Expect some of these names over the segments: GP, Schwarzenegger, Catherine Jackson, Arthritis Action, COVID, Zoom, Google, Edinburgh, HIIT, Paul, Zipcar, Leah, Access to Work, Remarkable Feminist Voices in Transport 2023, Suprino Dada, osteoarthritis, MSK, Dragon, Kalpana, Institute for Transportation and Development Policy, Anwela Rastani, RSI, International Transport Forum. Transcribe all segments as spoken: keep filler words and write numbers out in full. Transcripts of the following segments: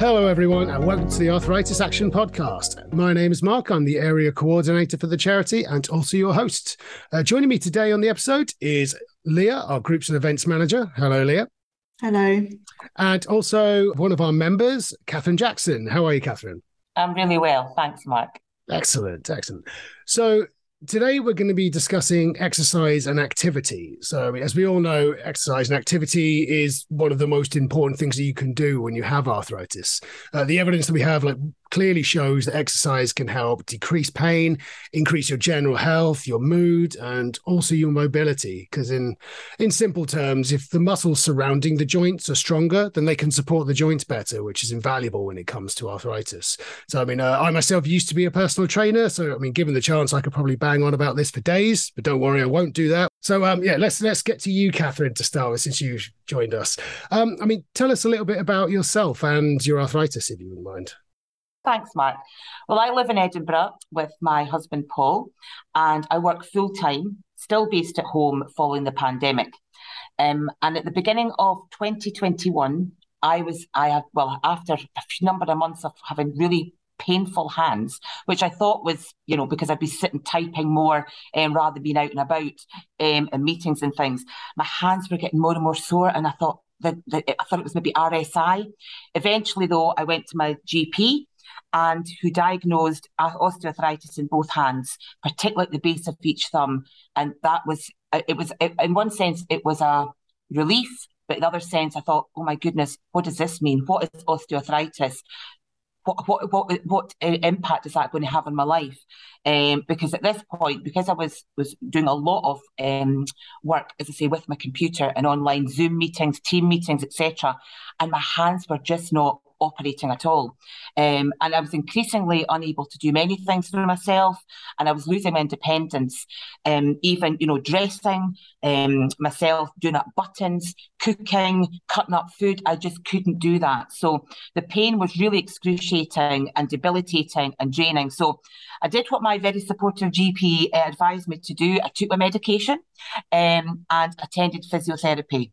Hello everyone and welcome to the Arthritis Action podcast. My name is Mark, I'm the area coordinator for the charity and also your host. Uh, joining me today on the episode is Leah, our groups and events manager. Hello Leah. Hello. And also one of our members, Catherine Jackson. How are you, Catherine? I'm really well, thanks Mark. Excellent, excellent. So today we're going to be discussing exercise and activity. So I mean, as we all know, exercise and activity is one of the most important things that you can do when you have arthritis. Uh, the evidence that we have like clearly shows that exercise can help decrease pain, increase your general health, your mood, and also your mobility. Because in, in simple terms, if the muscles surrounding the joints are stronger, then they can support the joints better, which is invaluable when it comes to arthritis. So I mean, uh, I myself used to be a personal trainer. So I mean, given the chance, I could probably hang on about this for days, but don't worry, I won't do that. So um yeah, let's let's get to you, Catherine, to start with, since you've joined us. Um, I mean, tell us a little bit about yourself and your arthritis, if you wouldn't mind. Thanks, Mark. Well, I live in Edinburgh with my husband, Paul, and I work full-time, still based at home following the pandemic. Um, and at the beginning of twenty twenty-one, I was, I had, well, after a number of months of having really painful hands, which I thought was, you know, because I'd be sitting typing more and um, rather than being out and about um, in meetings and things. My hands were getting more and more sore, and I thought that, that I thought it was maybe R S I. Eventually, though, I went to my G P, and who diagnosed osteoarthritis in both hands, particularly at the base of each thumb, and that was it was it, in one sense it was a relief, but in the other sense I thought, oh my goodness, what does this mean? What is osteoarthritis? What, what what what impact is that going to have on my life? Um, because at this point, because I was was doing a lot of um, work, as I say, with my computer and online Zoom meetings, team meetings, et cetera, and my hands were just not operating at all. Um, and I was increasingly unable to do many things for myself, and I was losing my independence. Um, even, you know, dressing um, myself, doing up buttons, cooking, cutting up food, I just couldn't do that. So the pain was really excruciating and debilitating and draining. So I did what my very supportive G P advised me to do. I took my medication um, and attended physiotherapy.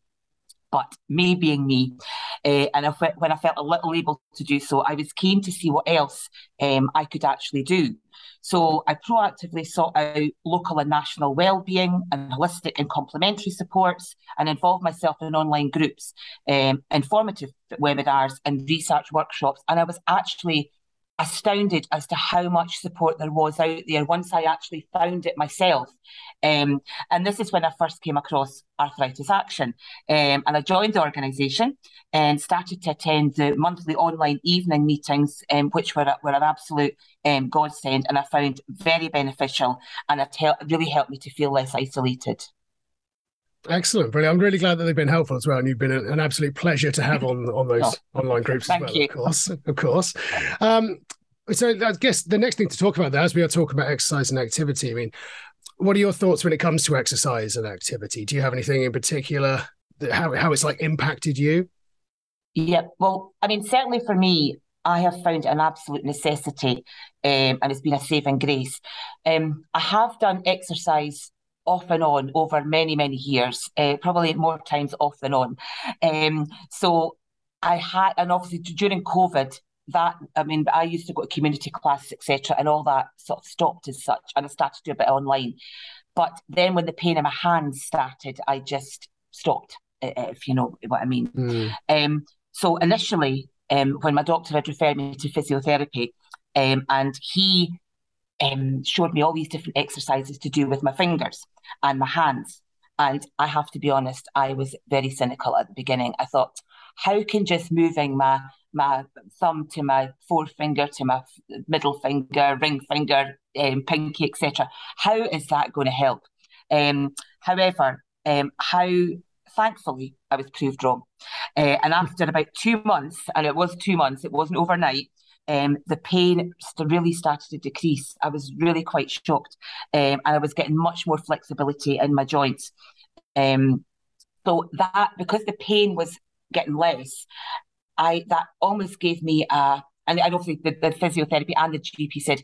But me being me, uh, and I, when I felt a little able to do so, I was keen to see what else um, I could actually do. So I proactively sought out local and national wellbeing and holistic and complementary supports, and involved myself in online groups, um, informative webinars and research workshops. And I was actually astounded as to how much support there was out there once I actually found it myself. Um, and this is when I first came across Arthritis Action. Um, and I joined the organisation and started to attend the monthly online evening meetings, um, which were, were an absolute um, godsend, and I found very beneficial, and it hel- really helped me to feel less isolated. Excellent, brilliant. I'm really glad that they've been helpful as well, and you've been an absolute pleasure to have on, on those oh, online groups as well, you. Of course, of course. Um, so I guess the next thing to talk about there, as we are talking about exercise and activity, I mean, what are your thoughts when it comes to exercise and activity? Do you have anything in particular, that, how, how it's like impacted you? Yeah, well, I mean, certainly for me, I have found an absolute necessity, um, and it's been a saving grace. Um, I have done exercise off and on over many, many years, uh, probably more times off than on. Um, so I had, and obviously during COVID, that, I mean, I used to go to community classes, et cetera, and all that sort of stopped as such, and I started to do a bit online. But then when the pain in my hands started, I just stopped, if you know what I mean. Mm. Um, so initially, um, when my doctor had referred me to physiotherapy, um, and he Um, showed me all these different exercises to do with my fingers and my hands. And I have to be honest, I was very cynical at the beginning. I thought, how can just moving my my thumb to my forefinger, to my middle finger, ring finger, um, pinky, et cetera, how is that going to help? Um, however, um, how thankfully I was proved wrong. Uh, and after about two months, and it was two months, it wasn't overnight, Um, the pain really started to decrease. I was really quite shocked, um, and I was getting much more flexibility in my joints. Um, so that, because the pain was getting less, I that almost gave me a, And I know the, the physiotherapy and the G P said,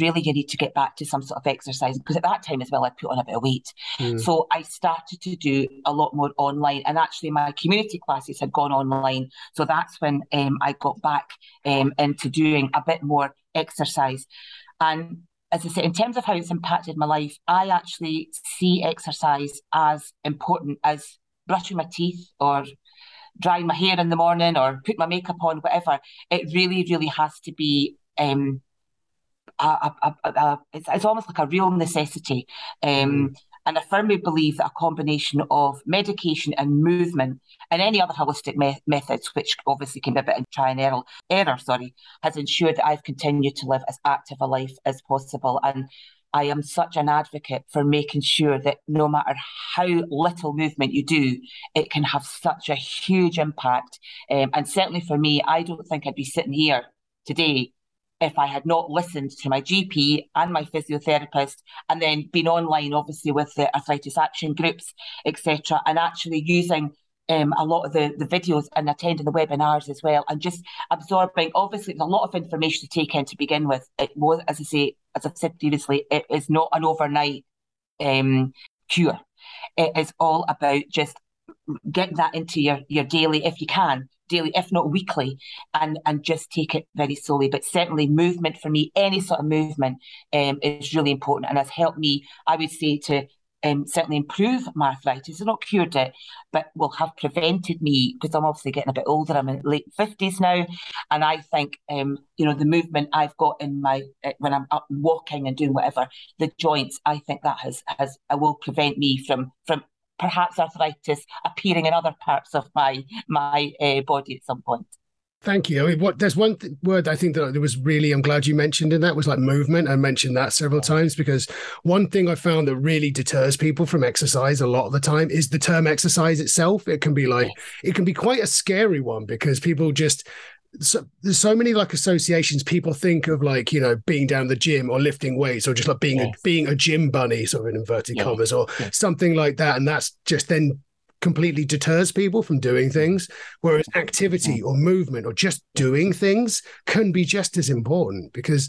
really, you need to get back to some sort of exercise. Because at that time as well, I'd put on a bit of weight. Mm. So I started to do a lot more online. And actually, my community classes had gone online. So that's when um, I got back um, into doing a bit more exercise. And as I said, in terms of how it's impacted my life, I actually see exercise as important as brushing my teeth or drying my hair in the morning or put my makeup on, whatever. It really, really has to be, um, a, a, a, a, it's, it's almost like a real necessity. Um, and I firmly believe that a combination of medication and movement and any other holistic me- methods, which obviously can be a bit of try and error, error, sorry, has ensured that I've continued to live as active a life as possible. And I am such an advocate for making sure that no matter how little movement you do, it can have such a huge impact. Um, and certainly for me, I don't think I'd be sitting here today if I had not listened to my G P and my physiotherapist, and then been online, obviously, with the Arthritis Action groups, et cetera, and actually using Um, a lot of the, the videos and attending the webinars as well, and just absorbing. Obviously, there's a lot of information to take in to begin with. It was, as I say, as I've said previously, it is not an overnight um, cure. It is all about just getting that into your, your daily, if you can, daily, if not weekly, and, and just take it very slowly. But certainly movement for me, any sort of movement um, is really important, and has helped me, I would say, to Um, certainly improve my arthritis. It's not cured it, but will have prevented me, because I'm obviously getting a bit older. I'm in late fifties now, and I think um, you know, the movement I've got in my uh, when I'm up walking and doing whatever, the joints, I think that has has uh, will prevent me from from perhaps arthritis appearing in other parts of my my uh, body at some point. Thank you. I mean, what, there's one th- word I think that there was really, I'm glad you mentioned in that, was like movement. I mentioned that several times, because one thing I found that really deters people from exercise a lot of the time is the term exercise itself. It can be like, it can be quite a scary one, because people just, so, there's so many like associations people think of, like, you know, being down the gym or lifting weights, or just like being, yes. a, being a gym bunny, sort of in inverted yes. commas, or yes. something like that. And that's just then completely deters people from doing things, whereas activity or movement or just doing things can be just as important, because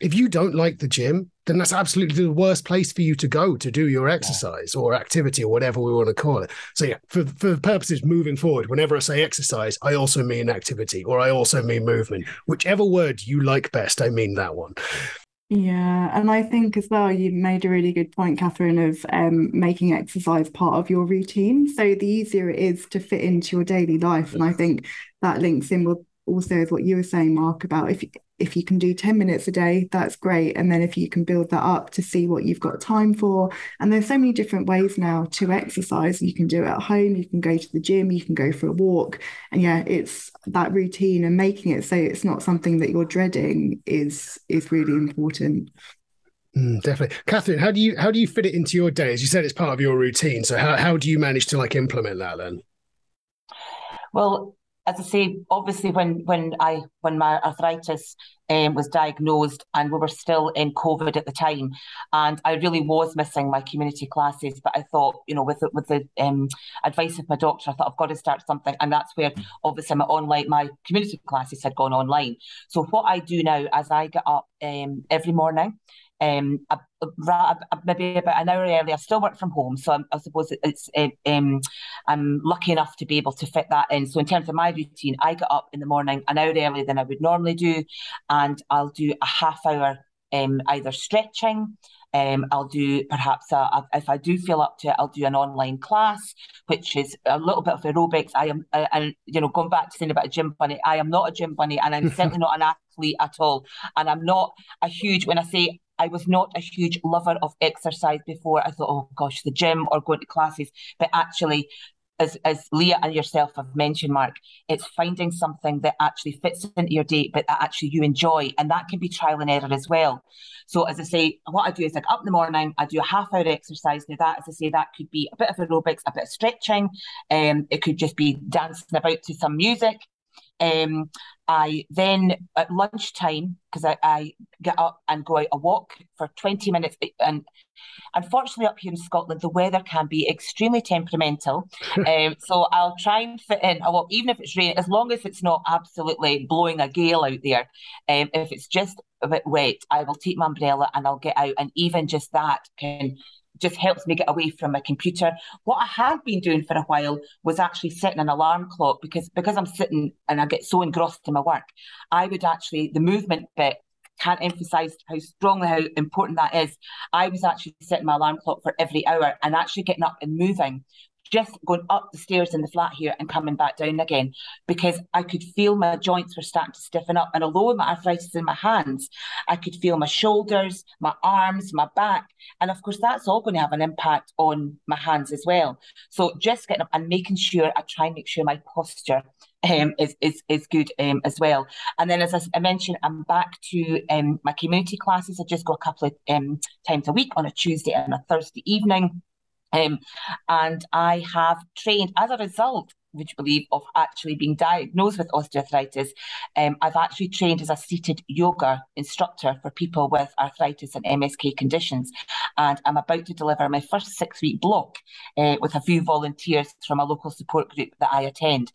if you don't like the gym, then that's absolutely the worst place for you to go to do your exercise or activity or whatever we want to call it. So yeah, for, for purposes moving forward, whenever I say exercise, I also mean activity, or I also mean movement, whichever word you like best. I mean that one. Yeah, and I think as well, you made a really good point, Catherine, of um, making exercise part of your routine. So the easier it is to fit into your daily life. And I think that links in with also with what you were saying, Mark, about if, if you can do ten minutes a day, that's great. And then if you can build that up to see what you've got time for. And there's so many different ways now to exercise. You can do it at home, you can go to the gym, you can go for a walk. And yeah, it's that routine and making it so it's not something that you're dreading is is really important. Mm, definitely. Catherine, how do you how do you fit it into your day? As you said, it's part of your routine. So how, how do you manage to like implement that then? Well, as I say, obviously, when when I when my arthritis um, was diagnosed, and we were still in COVID at the time, and I really was missing my community classes. But I thought, you know, with the, with the um, advice of my doctor, I thought I've got to start something, and that's where obviously my online my community classes had gone online. So what I do now, as I get up um, every morning, um, I, I, maybe about an hour early. I still work from home, so I'm, I suppose it's um, I'm lucky enough to be able to fit that in. So in terms of my routine, I get up in the morning an hour earlier than I would normally do, and I'll do a half hour um, either stretching. Um, I'll do perhaps a, a, if I do feel up to it, I'll do an online class, which is a little bit of aerobics. I am, I, I, you know, going back to saying about a gym bunny, I am not a gym bunny, and I'm certainly not an athlete at all. And I'm not a huge, when I say I was not a huge lover of exercise before, I thought, oh gosh, the gym or going to classes. But actually, as as Leah and yourself have mentioned, Mark, it's finding something that actually fits into your day, but that actually you enjoy. And that can be trial and error as well. So as I say, what I do is I get up in the morning, I do a half hour exercise. Now that, as I say, that could be a bit of aerobics, a bit of stretching. Um, it could just be dancing about to some music. Um, I then at lunchtime, because I, I get up and go out a walk for twenty minutes. And unfortunately up here in Scotland, the weather can be extremely temperamental. um, so I'll try and fit in a walk, even if it's raining, as long as it's not absolutely blowing a gale out there. Um, if it's just a bit wet, I will take my umbrella and I'll get out. And even just that can just helps me get away from my computer. What I had been doing for a while was actually setting an alarm clock, because because I'm sitting and I get so engrossed in my work, I would actually, the movement bit, can't emphasize how strongly how important that is. I was actually setting my alarm clock for every hour and actually getting up and moving, just going up the stairs in the flat here and coming back down again, because I could feel my joints were starting to stiffen up. And although my arthritis in my hands, I could feel my shoulders, my arms, my back. And of course, that's all going to have an impact on my hands as well. So just getting up and making sure I try and make sure my posture Um, is, is, is good um, as well. And then, as I, I mentioned, I'm back to um, my community classes. I just go a couple of um, times a week on a Tuesday and a Thursday evening. Um, and I have trained as a result, would you believe, of actually being diagnosed with osteoarthritis. Um, I've actually trained as a seated yoga instructor for people with arthritis and M S K conditions. And I'm about to deliver my first six-week block uh, with a few volunteers from a local support group that I attend.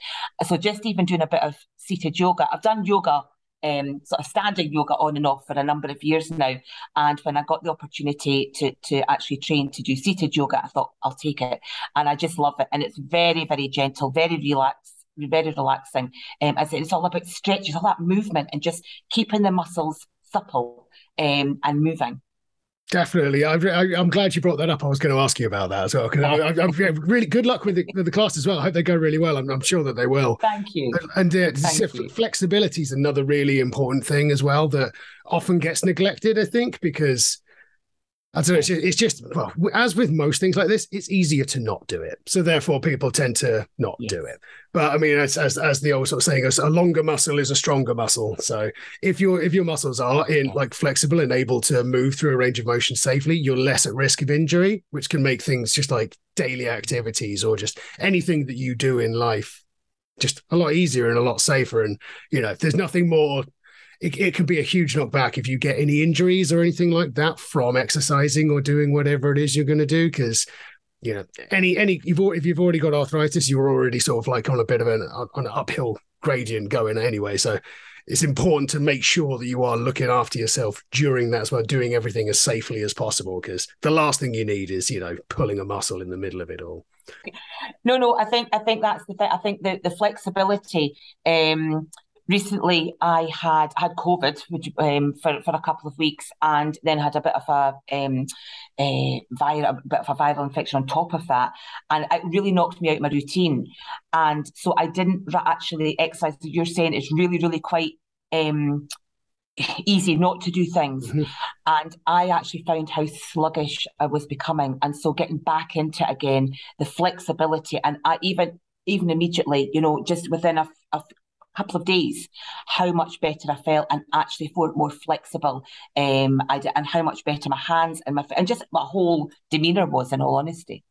So just even doing a bit of seated yoga. I've done yoga, Um, sort of standing yoga on and off for a number of years now. And when I got the opportunity to to actually train to do seated yoga, I thought, I'll take it. And I just love it. And it's very, very gentle, very relaxed, very relaxing. Um, as it's all about stretches, all that movement and just keeping the muscles supple um, and moving. Definitely. I, I, I'm glad you brought that up. I was going to ask you about that as well. I, I, I'm really good luck with the, with the class as well. I hope they go really well. I'm, I'm sure that they will. Thank you. And uh, Thank flexibility is another really important thing as well that often gets neglected, I think, because I don't know, it's just, it's just, well, as with most things like this, it's easier to not do it. So therefore people tend to not yes. do it. But I mean, as, as as the old sort of saying goes, a longer muscle is a stronger muscle. So if your if your muscles are in like flexible and able to move through a range of motion safely, you're less at risk of injury, which can make things just like daily activities or just anything that you do in life just a lot easier and a lot safer. And, you know, there's nothing more. It, it can be a huge knockback if you get any injuries or anything like that from exercising or doing whatever it is you're going to do. Because, you know, any any you've if you've already got arthritis, you're already sort of like on a bit of an on an uphill gradient going anyway. So it's important to make sure that you are looking after yourself during that as well, doing everything as safely as possible. Because the last thing you need is, you know, pulling a muscle in the middle of it all. No, no, I think I think that's the thing. I think the the flexibility. Um, Recently, I had had COVID which, um, for for a couple of weeks, and then had a bit of a um, a, viral, a bit of a viral infection on top of that, and it really knocked me out of my routine, and so I didn't actually exercise. You're saying it's really, really quite um, easy not to do things, mm-hmm. and I actually found how sluggish I was becoming, and so getting back into again the flexibility, and I even even immediately, you know, just within a, a couple of days, how much better I felt, and actually felt more flexible, um, I did, and how much better my hands and my and just my whole demeanour was, in all honesty.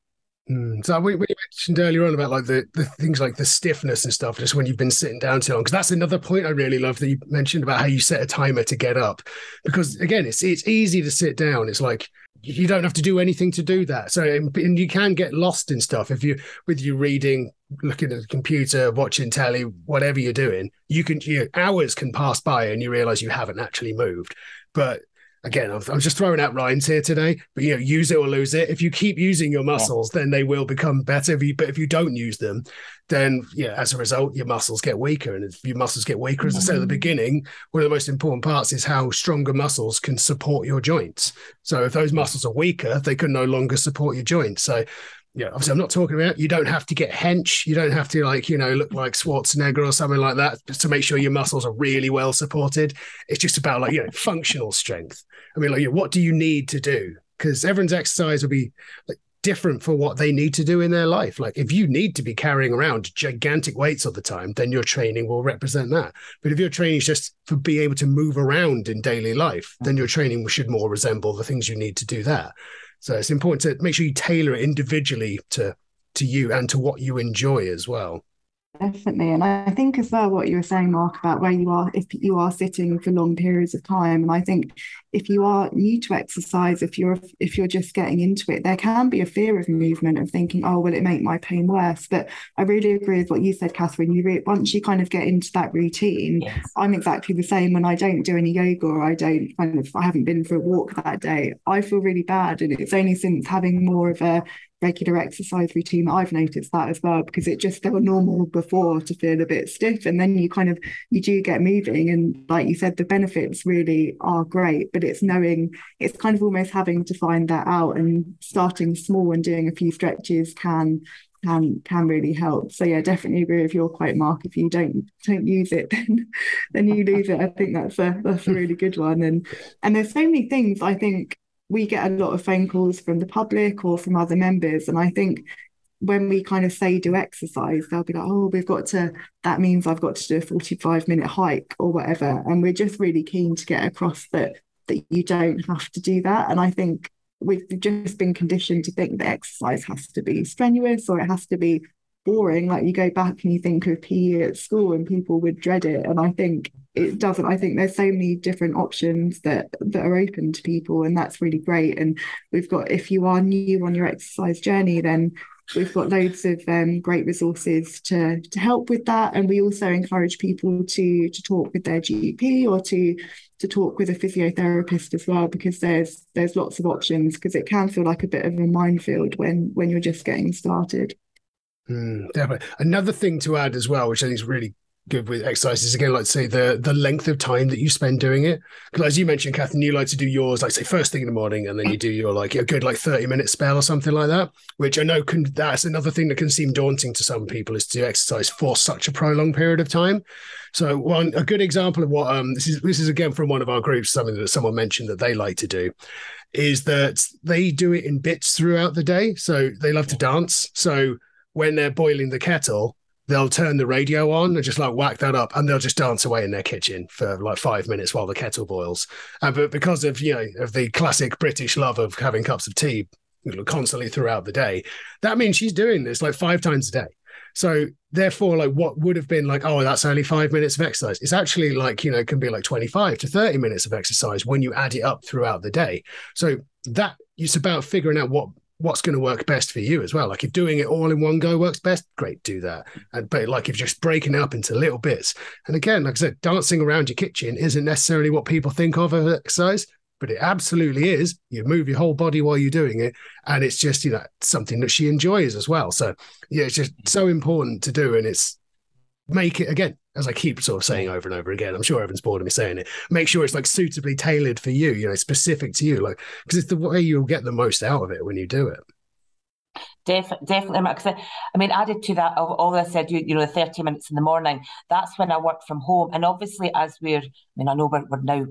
Mm. So we, we mentioned earlier on about like the, the things like the stiffness and stuff, just when you've been sitting down too long. Because that's another point I really love that you mentioned about how you set a timer to get up. Because again, it's it's easy to sit down. It's like you don't have to do anything to do that. So and you can get lost in stuff if you with you reading, looking at the computer, watching telly, whatever you're doing. You can you know, hours can pass by and you realize you haven't actually moved. But again, I'm, I'm just throwing out rhymes here today. But you know, use it or lose it. If you keep using your muscles, yeah. then they will become better. If you, but if you don't use them, then yeah, as a result, your muscles get weaker. And if your muscles get weaker, as I said at the beginning, one of the most important parts is how stronger muscles can support your joints. So if those muscles are weaker, they can no longer support your joints. So yeah, obviously I'm not talking about, you don't have to get hench. You don't have to like, you know, look like Schwarzenegger or something like that just to make sure your muscles are really well supported. It's just about like, you know, functional strength. I mean, like, you know, what do you need to do? Because everyone's exercise will be like, different for what they need to do in their life. Like if you need to be carrying around gigantic weights all the time, then your training will represent that. But if your training is just for being able to move around in daily life, then your training should more resemble the things you need to do that. So it's important to make sure you tailor it individually to, to you and to what you enjoy as well. Definitely. And I think as well, what you were saying, Mark, about where you are, if you are sitting for long periods of time. And I think if you are new to exercise, if you're if you're just getting into it, there can be a fear of movement and thinking, oh, will it make my pain worse? But I really agree with what you said, Catherine. You re- once you kind of get into that routine, yes. I'm exactly the same when I don't do any yoga or I don't kind of, I haven't been for a walk that day. I feel really bad. And it's only since having more of a regular exercise routine I've noticed that as well, because it just felt normal before to feel a bit stiff, and then you kind of you do get moving, and like you said, the benefits really are great, but it's knowing, it's kind of almost having to find that out, and starting small and doing a few stretches can can can really help. So yeah, definitely agree with your quote, Mark. If you don't don't use it, then then you lose it. I think that's a that's a really good one. And and there's so many things. I think we get a lot of phone calls from the public or from other members. And I think when we kind of say do exercise, they'll be like, oh, we've got to, that means I've got to do a forty-five minute hike or whatever. And we're just really keen to get across that, that you don't have to do that. And I think we've just been conditioned to think that exercise has to be strenuous or it has to be boring. Like you go back and you think of P E at school and people would dread it. And I think it doesn't. I think there's so many different options that that are open to people, and that's really great. And we've got, if you are new on your exercise journey, then we've got loads of um, great resources to to help with that. And we also encourage people to to talk with their G P or to to talk with a physiotherapist as well, because there's there's lots of options, because it can feel like a bit of a minefield when when you're just getting started. Mm, definitely. Another thing to add as well, which I think is really good with exercise, is again, like say the the length of time that you spend doing it. Because as you mentioned, Catherine, you like to do yours, like say first thing in the morning, and then you do your like a good like thirty minute spell or something like that. Which I know can, that's another thing that can seem daunting to some people, is to exercise for such a prolonged period of time. So one a good example of what um this is this is again from one of our groups, something that someone mentioned that they like to do, is that they do it in bits throughout the day. So they love to dance. So when they're boiling the kettle, they'll turn the radio on and just like whack that up, and they'll just dance away in their kitchen for like five minutes while the kettle boils. And but because of, you know, of the classic British love of having cups of tea constantly throughout the day, that means she's doing this like five times a day. So therefore, like what would have been like, oh, that's only five minutes of exercise, it's actually like, you know, it can be like twenty-five to thirty minutes of exercise when you add it up throughout the day. So that it's about figuring out what what's going to work best for you as well. Like if doing it all in one go works best, great, do that. And but like if just breaking it up into little bits. And again, like I said, dancing around your kitchen isn't necessarily what people think of as exercise, but it absolutely is. You move your whole body while you're doing it, and it's just, you know, something that she enjoys as well. So yeah, it's just so important to do. And it's make it, again, as I keep sort of saying over and over again, I'm sure everyone's bored of me saying it, make sure it's like suitably tailored for you, you know, specific to you, like, because it's the way you'll get the most out of it when you do it. Definitely, definitely. I, I mean, added to that, all I said, you, you know, thirty minutes in the morning, that's when I work from home. And obviously, as we're, I mean, I know we're, we're now,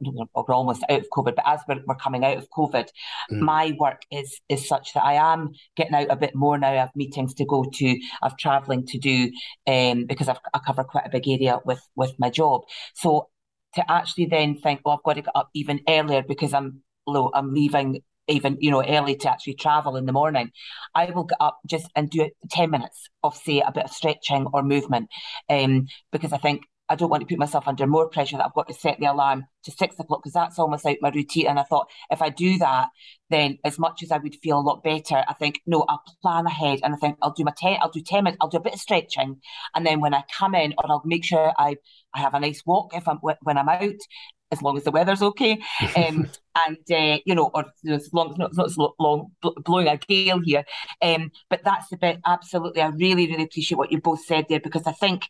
we're almost out of COVID, but as we're, we're coming out of COVID, mm. my work is is such that I am getting out a bit more now. I have meetings to go to, I've travelling to do, um, because I've, I cover quite a big area with, with my job. So to actually then think, well, I've got to get up even earlier because I'm low, I'm leaving even, you know, early to actually travel in the morning, I will get up just and do ten minutes of, say, a bit of stretching or movement, um, because I think I don't want to put myself under more pressure that I've got to set the alarm to six o'clock because that's almost out my routine. And I thought if I do that, then as much as I would feel a lot better, I think, no, I'll plan ahead. And I think I'll do my ten, I'll do ten minutes, I'll do a bit of stretching. And then when I come in, or I'll make sure I, I have a nice walk if I'm when I'm out, as long as the weather's okay, um, and uh, you know, or you know, as long as it's not so long blowing a gale here, um, but that's the bit. Absolutely, I really, really appreciate what you both said there, because I think,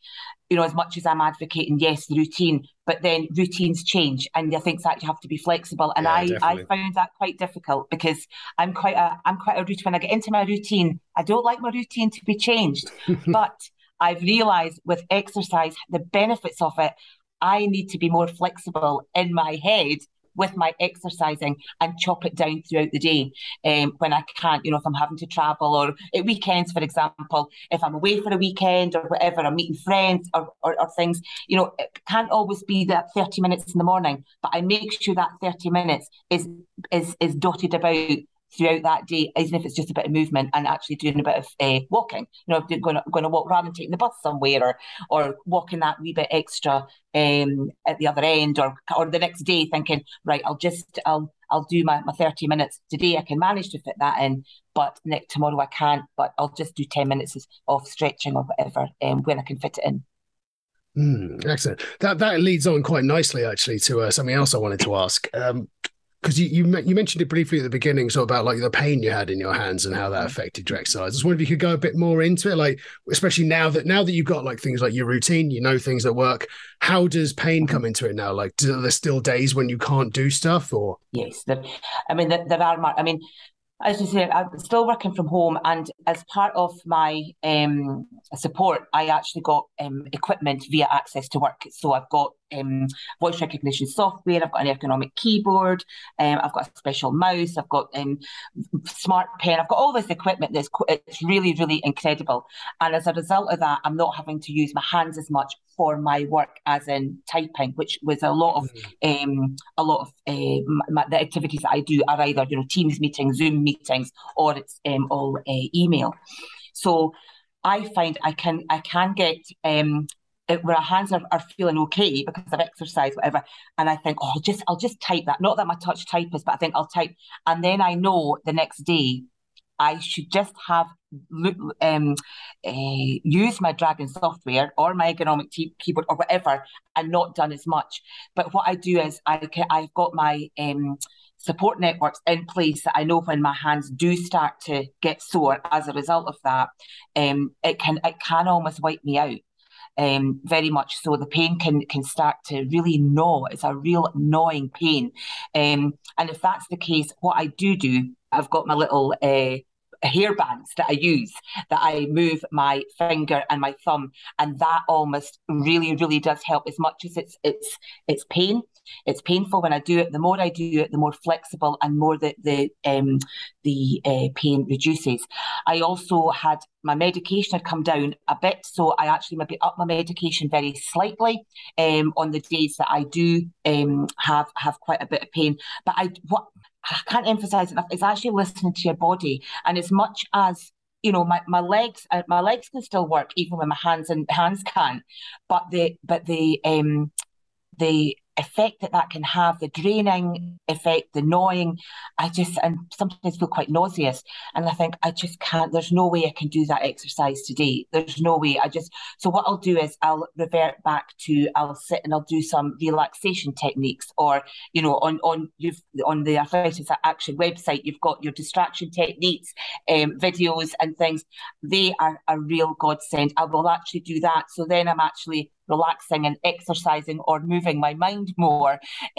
you know, as much as I'm advocating, yes, the routine, but then routines change, and I think that you have to be flexible. And yeah, I, definitely. I found that quite difficult because I'm quite a, I'm quite a routine. When I get into my routine, I don't like my routine to be changed, but I've realised with exercise the benefits of it. I need to be more flexible in my head with my exercising and chop it down throughout the day um, when I can't, you know, if I'm having to travel or at weekends, for example, if I'm away for a weekend or whatever, I'm meeting friends or, or, or things, you know, it can't always be that thirty minutes in the morning, but I make sure that thirty minutes is is is dotted about throughout that day, even if it's just a bit of movement and actually doing a bit of uh, walking. You know, if they're going to, going to walk rather than taking the bus somewhere, or or walking that wee bit extra um, at the other end, or or the next day thinking, right, I'll just I'll I'll do my, my thirty minutes today. I can manage to fit that in, but next tomorrow I can't. But I'll just do ten minutes of stretching or whatever um, when I can fit it in. Mm, excellent. That that leads on quite nicely, actually, to uh, something else I wanted to ask. Um, Because you, you you mentioned it briefly at the beginning, sort of about like the pain you had in your hands and how that affected your exercise. I just wonder if you could go a bit more into it, like especially now that now that you've got like things like your routine, you know, things that work. How does pain come into it now? Like, do, are there still days when you can't do stuff? Or yes, there, I mean there, there are. I mean, as you say, I'm still working from home, and as part of my um, support, I actually got um, equipment via Access to Work. So I've got Um, voice recognition software, I've got an ergonomic keyboard, um, I've got a special mouse, I've got um, smart pen, I've got all this equipment that's co- it's really, really incredible. And as a result of that, I'm not having to use my hands as much for my work, as in typing, which was a lot of um, a lot of uh, my, the activities that I do are either, you know, Teams meetings, Zoom meetings, or it's um, all uh, email. So I find I can I can get um, It, where our hands are, are feeling okay because of exercise, whatever, and I think, oh, I'll just I'll just type that. Not that my touch type is, but I think I'll type, and then I know the next day I should just have um uh, use my Dragon software or my ergonomic te- keyboard or whatever, and not done as much. But what I do is I can, I've got my um. support networks in place that I know when my hands do start to get sore as a result of that, um, it can it can almost wipe me out. Um, very much so, the pain can can start to really gnaw. It's a real gnawing pain, um, and if that's the case, what I do do, I've got my little uh, hair bands that I use, that I move my finger and my thumb, and that almost really, really does help. As much as it's it's it's pain, it's painful when I do it. The more I do it, the more flexible and more the the um, the uh, pain reduces. I also had. My medication had come down a bit, so I actually maybe up my medication very slightly um, on the days that I do um, have have quite a bit of pain. But I what I can't emphasise enough is actually listening to your body. And as much as you know, my my legs uh, my legs can still work even when my hands and hands can, but the but the um, the effect that that can have, the draining effect, the gnawing, I just and sometimes feel quite nauseous, and I think I just can't, there's no way I can do that exercise today, there's no way. I just so what I'll do is I'll revert back to, I'll sit and I'll do some relaxation techniques, or you know, on on you've on the Arthritis Action website you've got your distraction techniques um, videos and things. They are a real godsend. I will actually do that, so then I'm actually relaxing and exercising or moving my mind more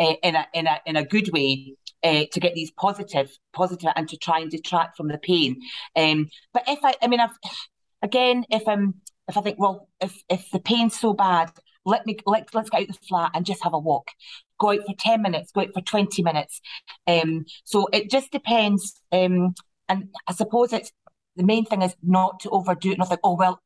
uh, in a in a in a good way uh, to get these positive positive and to try and detract from the pain. Um, but if I I mean I've, again if I'm if I think well if if the pain's so bad, let me let let's get out the flat and just have a walk. Go out for ten minutes. Go out for twenty minutes. Um, so it just depends. Um, and I suppose it's the main thing is not to overdo it. Not think, oh well,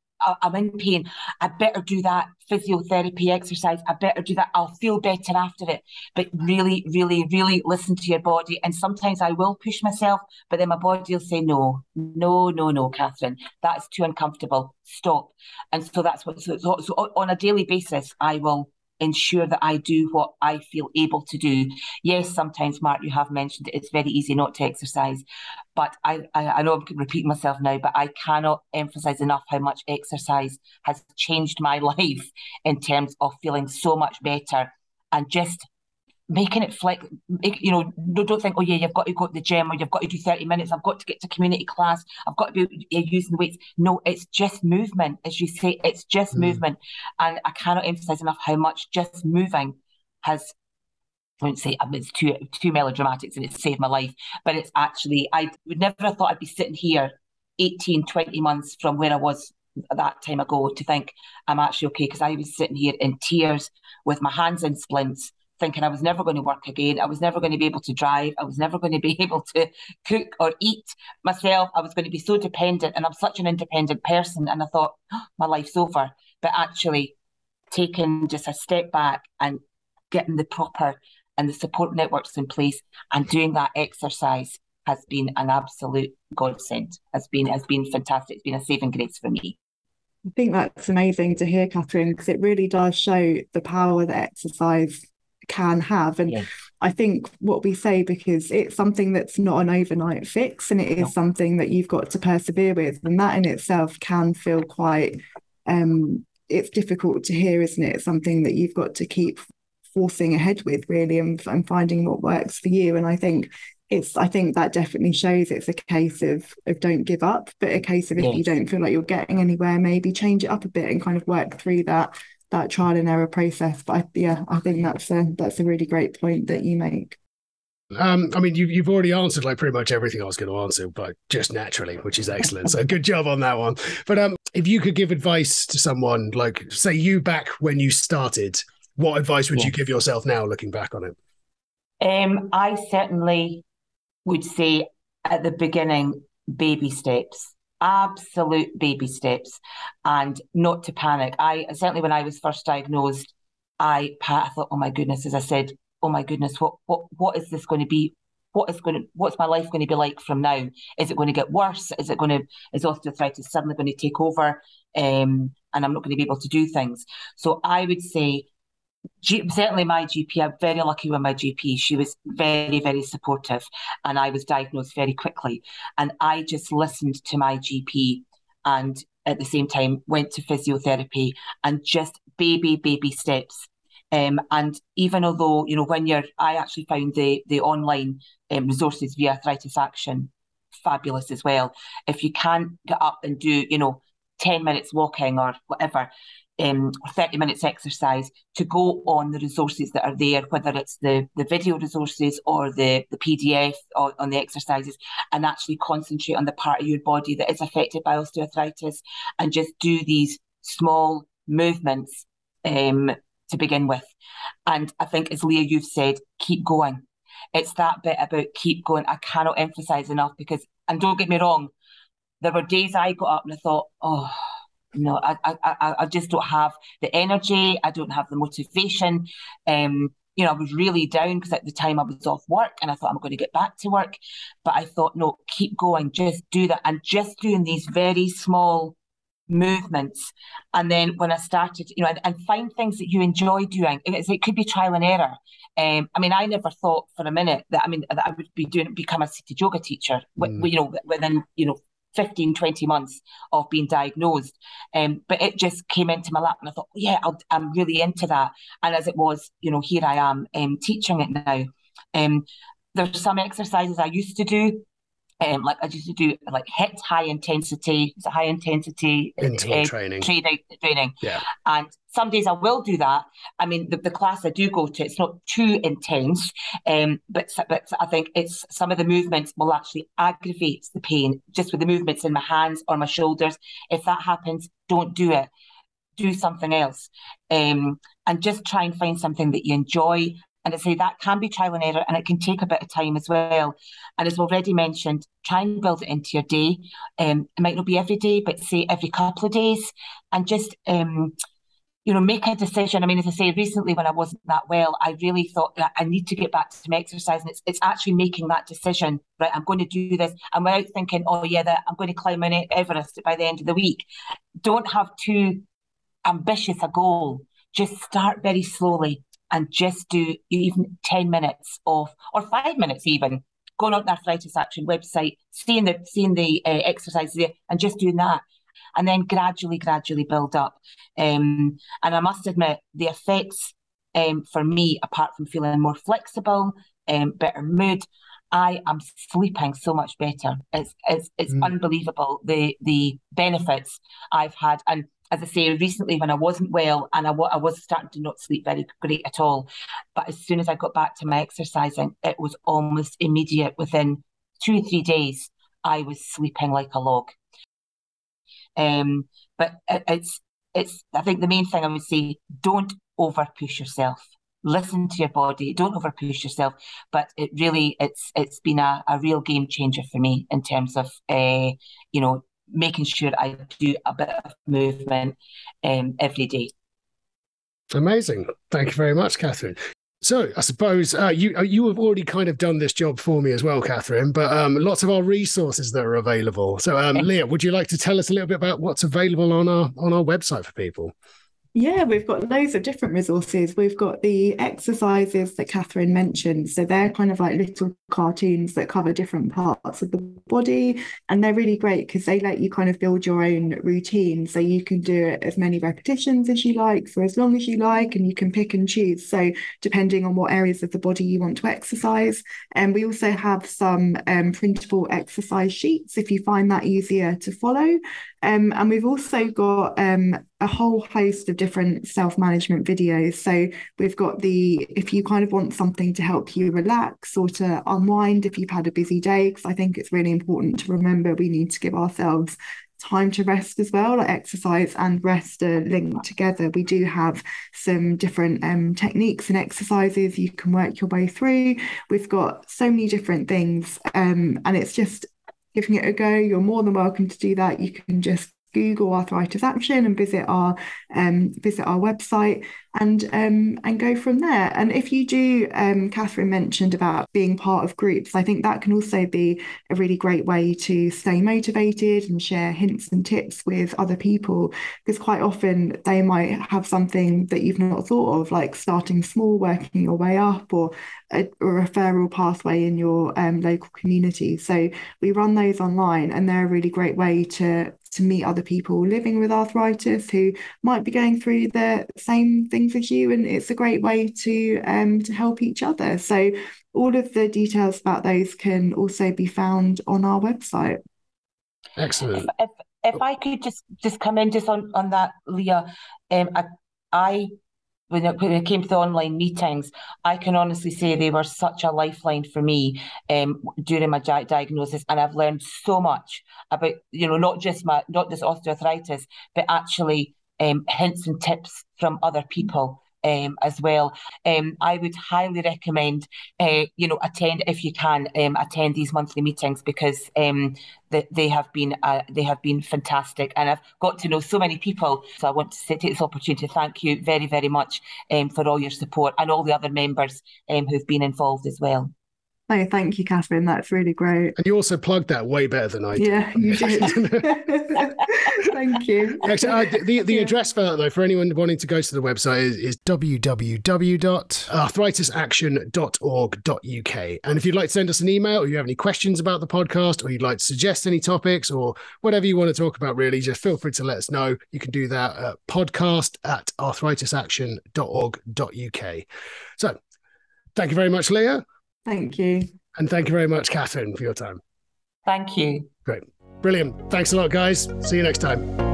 I'm in pain, I better do that physiotherapy exercise, I better do that, I'll feel better after it. But really, really, really listen to your body. And sometimes I will push myself, but then my body will say, no, no, no, no, Catherine, that's too uncomfortable, stop. And so that's what, so, so, so on a daily basis, I will ensure that I do what I feel able to do. Yes, sometimes, Mark, you have mentioned it, it's very easy not to exercise, but I, I, I know I'm repeating myself now, but I cannot emphasise enough how much exercise has changed my life in terms of feeling so much better and just making it flex, you know, don't think, oh yeah, you've got to go to the gym or you've got to do thirty minutes, I've got to get to community class, I've got to be using weights. No, it's just movement, as you say, it's just mm. movement. And I cannot emphasise enough how much just moving has, I wouldn't say, I mean, it's too, too melodramatic and it's saved my life, but it's actually, I would never have thought I'd be sitting here eighteen, twenty months from where I was that time ago to think I'm actually okay, because I was sitting here in tears with my hands in splints, thinking I was never going to work again, I was never going to be able to drive, I was never going to be able to cook or eat myself, I was going to be so dependent, and I'm such an independent person, and I thought, oh, my life's over. But actually taking just a step back and getting the proper and the support networks in place and doing that exercise has been an absolute godsend. Has been has been fantastic. It's been a saving grace for me. I think that's amazing to hear, Catherine, because it really does show the power that exercise can have. And yes. I think what we say, because it's something that's not an overnight fix, and it is no. something that you've got to persevere with. And that in itself can feel quite, um, it's difficult to hear, isn't it? It's something that you've got to keep forcing ahead with, really, and, and finding what works for you. And I think it's, I think that definitely shows it's a case of of don't give up, but a case of if yes. you don't feel like you're getting anywhere, maybe change it up a bit and kind of work through that that trial and error process. But I, yeah, I think that's a that's a really great point that you make. Um, I mean, you've you've already answered like pretty much everything I was going to answer, but just naturally, which is excellent. So good job on that one. But um, if you could give advice to someone, like say you back when you started, what advice would yeah. you give yourself now, looking back on it? Um, I certainly would say at the beginning, baby steps, absolute baby steps, and not to panic. I certainly, when I was first diagnosed, I, I thought, oh my goodness, as I said, oh my goodness, what what what is this going to be? What is going to, what's my life going to be like from now? Is it going to get worse? Is it going to, is osteoarthritis suddenly going to take over? Um, and I'm not going to be able to do things. So I would say, G- certainly my G P, I'm very lucky with my G P. She was very, very supportive, and I was diagnosed very quickly. And I just listened to my G P, and at the same time went to physiotherapy, and just baby, baby steps. Um, and even although, you know, when you're, I actually found the the online um, resources via Arthritis Action fabulous as well. If you can't get up and do, you know, ten minutes walking or whatever, Um, or thirty minutes exercise, to go on the resources that are there, whether it's the, the video resources or the, the P D F or, on the exercises, and actually concentrate on the part of your body that is affected by osteoarthritis, and just do these small movements um, to begin with. And I think, as Leah, you've said, keep going. It's that bit about keep going. I cannot emphasise enough, because, and don't get me wrong, there were days I got up and I thought, oh, no, I, I I just don't have the energy. I don't have the motivation. Um, you know, I was really down, because at the time I was off work, and I thought, I'm going to get back to work. But I thought, no, keep going, just do that. And just doing these very small movements. And then when I started, you know, and, and find things that you enjoy doing. It's, it could be trial and error. Um, I mean, I never thought for a minute that, I mean, that I would be doing, become a seated yoga teacher, mm. you know, within, you know, fifteen, twenty months of being diagnosed. Um, but it just came into my lap, and I thought, yeah, I'll, I'm really into that. And as it was, you know, here I am um, teaching it now. Um, there's some exercises I used to do, um, like I used to do like HIIT, high intensity, it's a high intensity interval uh, training. training. training. Yeah. And some days I will do that. I mean, the, the class I do go to, it's not too intense, um, but, but I think it's some of the movements will actually aggravate the pain, just with the movements in my hands or my shoulders. If that happens, don't do it. Do something else. Um, and just try and find something that you enjoy. And I say that can be trial and error, and it can take a bit of time as well. And as already mentioned, try and build it into your day. Um, it might not be every day, but say every couple of days, and just... Um, you know, make a decision. I mean, as I say, recently when I wasn't that well, I really thought that I need to get back to my exercise. And it's it's actually making that decision, right? I'm going to do this. And without thinking, oh yeah, that I'm going to climb Mount Everest by the end of the week. Don't have too ambitious a goal. Just start very slowly, and just do even ten minutes off, or five minutes even. Going on the Arthritis Action website, seeing the, seeing the uh, exercises there, and just doing that. And then gradually, gradually build up. Um, and I must admit, the effects um, for me, apart from feeling more flexible, um, better mood, I am sleeping so much better. It's it's, it's mm. unbelievable, the the benefits I've had. And as I say, recently when I wasn't well, and I, I was starting to not sleep very great at all, but as soon as I got back to my exercising, it was almost immediate. Within two or three days, I was sleeping like a log. Um, but it's, it's, I think the main thing I would say, don't over push yourself, listen to your body, don't over push yourself, but it really, it's, it's been a, a real game changer for me in terms of, uh, you know, making sure I do a bit of movement, um, every day. Amazing. Thank you very much, Catherine. So I suppose uh, you you have already kind of done this job for me as well, Catherine, but um, lots of our resources that are available. So um, Leah, would you like to tell us a little bit about what's available on our on our website for people? Yeah, we've got loads of different resources. We've got the exercises that Catherine mentioned. So they're kind of like little cartoons that cover different parts of the body. And they're really great because they let you kind of build your own routine. So you can do it as many repetitions as you like, for as long as you like, and you can pick and choose. So depending on what areas of the body you want to exercise. And we also have some um, printable exercise sheets if you find that easier to follow. Um, and we've also got um, a whole host of different self-management videos. So we've got the, if you kind of want something to help you relax or to unwind if you've had a busy day, because I think it's really important to remember we need to give ourselves time to rest as well. Like exercise and rest are linked together. We do have some different um, techniques and exercises you can work your way through. We've got so many different things um, and it's just giving it a go. You're more than welcome to do that. You can just Google Arthritis Action and visit our um, visit our website and um, and go from there. And if you do, um, Catherine mentioned about being part of groups. I think that can also be a really great way to stay motivated and share hints and tips with other people, because quite often they might have something that you've not thought of, like starting small, working your way up, or a, or a referral pathway in your um, local community. So we run those online and they're a really great way to to meet other people living with arthritis who might be going through the same things as you, and it's a great way to um to help each other. So all of the details about those can also be found on our website. Excellent. If if, if I could just just come in just on on that, Leah, um, I, I when it, when it came to the online meetings, I can honestly say they were such a lifeline for me um, during my di- diagnosis, and I've learned so much about, you know, not just my not just osteoarthritis, but actually um, hints and tips from other people um, as well. Um, I would highly recommend, uh, you know, attend if you can um, attend these monthly meetings, because um, they, they have been uh, they have been fantastic, and I've got to know so many people. So I want to take this opportunity to thank you very, very much um, for all your support and all the other members um, who've been involved as well. Oh, thank you, Catherine. That's really great. And you also plugged that way better than I did. Yeah, you did. Thank you. Actually, uh, the, the yeah. address for that, though, for anyone wanting to go to the website is, is w w w dot arthritis action dot org dot u k. And if you'd like to send us an email, or you have any questions about the podcast, or you'd like to suggest any topics, or whatever you want to talk about, really, just feel free to let us know. You can do that at podcast at arthritis action dot org dot u k. So thank you very much, Leah. Thank you. And thank you very much, Catherine, for your time. Thank you. Great. Brilliant. Thanks a lot, guys. See you next time.